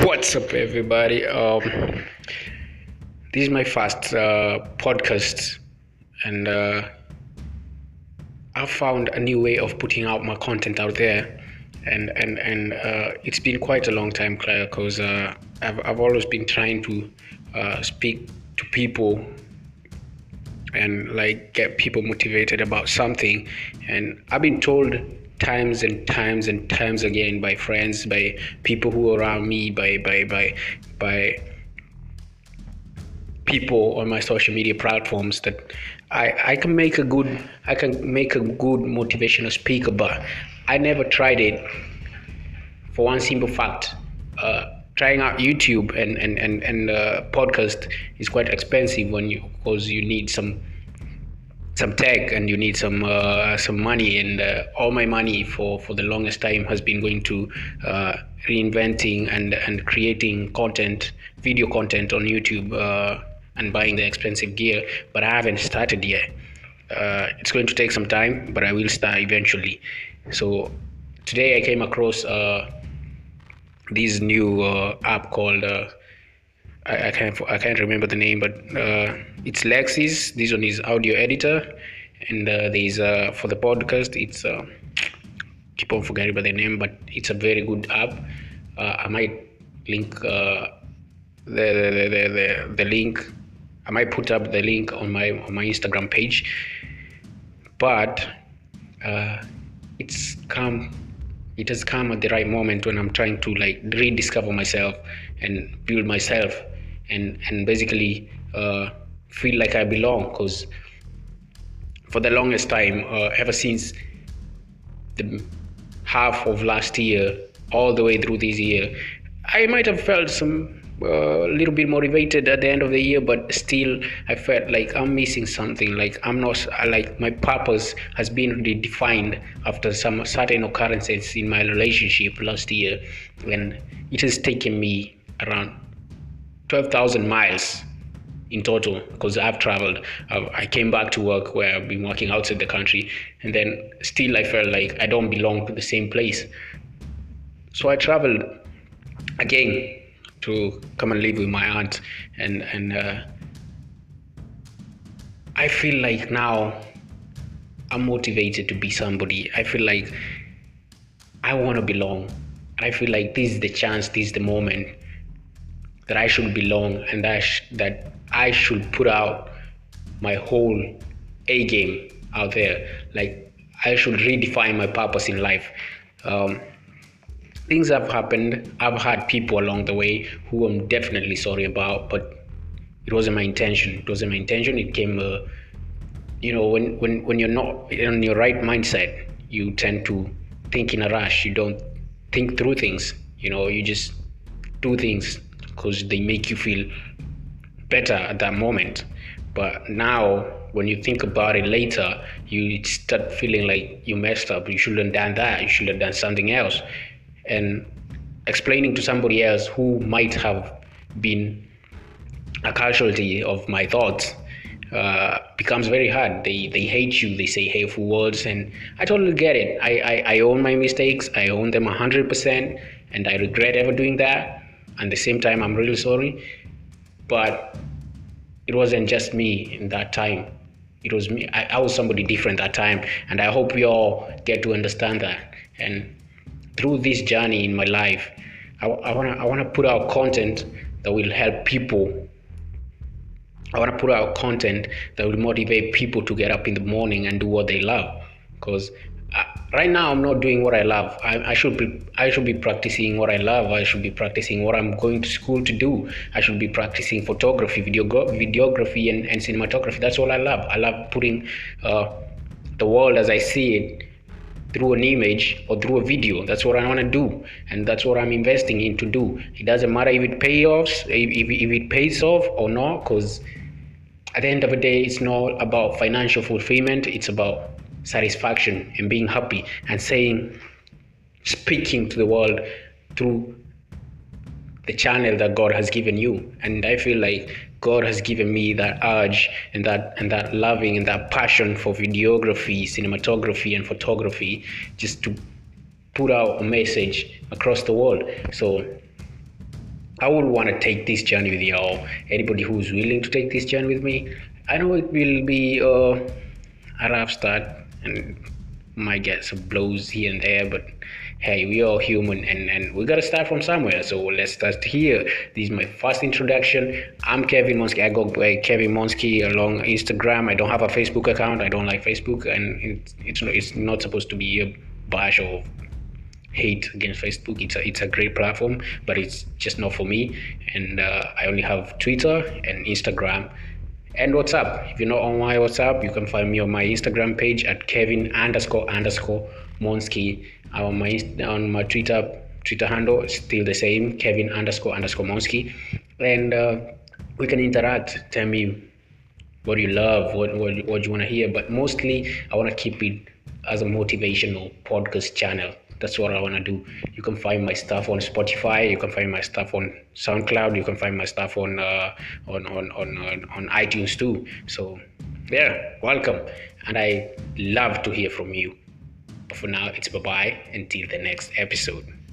What's up, everybody? This is my first podcast, and I found a new way of putting out my content out there, and it's been quite a long time, Claire, because I've always been trying to speak to people and like get people motivated about something, and I've been told times again by friends, by people who are around me, by people on my social media platforms that I can make a good motivational speaker, but I never tried it for one simple fact. Trying out YouTube and podcast is quite expensive because you need some tech and you need some money, and all my money for the longest time has been going to reinventing and creating video content on YouTube and buying the expensive gear, but I haven't started yet. It's going to take some time, but I will start eventually. So today I came across this new app called I can't remember the name, but it's Lexis. This one is audio editor, and there's for the podcast. It's keep on forgetting about the name, but it's a very good app. I might link the link. I might put up the link on my Instagram page. But it's come. It has come at the right moment when I'm trying to like rediscover myself and build myself and basically feel like I belong, because for the longest time, ever since the half of last year all the way through this year, I might have felt some little bit motivated at the end of the year, but still I felt like I'm missing something, like I'm not, like my purpose has been redefined after some certain occurrences in my relationship last year, when it has taken me around 12,000 miles in total, because I've traveled. I came back to work where I've been working outside the country, and then still I felt like I don't belong to the same place, so I traveled again to come and live with my aunt, and I feel like now I'm motivated to be somebody. I feel like I want to belong. I feel like this is the chance, this is the moment that I should belong, and that I should put out my whole A game out there. Like I should redefine my purpose in life. Things have happened. I've had people along the way who I'm definitely sorry about, but it wasn't my intention. It came, when you're not in your right mindset, you tend to think in a rush. You don't think through things. You just do things because they make you feel better at that moment. But now, when you think about it later, you start feeling like you messed up. You shouldn't have done that. You should have done something else. And explaining to somebody else who might have been a casualty of my thoughts becomes very hard. They hate you, they say hateful words, and I totally get it. I own my mistakes, I own them 100%, and I regret ever doing that. At the same time, I'm really sorry, but it wasn't just me in that time. It was me. I was somebody different that time, and I hope you all get to understand that. And through this journey in my life, I wanna put out content that will help people. I wanna put out content that will motivate people to get up in the morning and do what they love. Because right now I'm not doing what I love. I should be practicing what I love. I should be practicing what I'm going to school to do. I should be practicing photography, videography, and cinematography. That's all I love. I love putting the world as I see it through an image or through a video. That's what I want to do, and that's what I'm investing in to do. It doesn't matter if it pays off or not, because at the end of the day, it's not about financial fulfillment. It's about satisfaction and being happy and speaking to the world through the channel that God has given you. And I feel like God has given me that urge and that loving and that passion for videography, cinematography, and photography, just to put out a message across the world. So I would want to take this journey with you all. Anybody who's willing to take this journey with me, I know it will be a rough start and might get some blows here and there, but hey, we are human and we gotta start from somewhere, so let's start here. This is my first introduction. I'm Kevin Monsky. I go by Kevin Monsky along Instagram. I don't have a Facebook account. I don't like Facebook, and it's not supposed to be a bash or hate against Facebook. It's a great platform, but it's just not for me. And I only have Twitter and Instagram and WhatsApp. If you're not on my WhatsApp, you can find me on my Instagram page at Kevin__Monsky. I'm on my Twitter handle, it's still the same, Kevin__Monsky. And we can interact. Tell me what you love, what you want to hear. But mostly, I want to keep it as a motivational podcast channel. That's what I want to do. You can find my stuff on Spotify. You can find my stuff on SoundCloud. You can find my stuff on iTunes too. So yeah, welcome. And I love to hear from you. But for now, it's bye-bye until the next episode.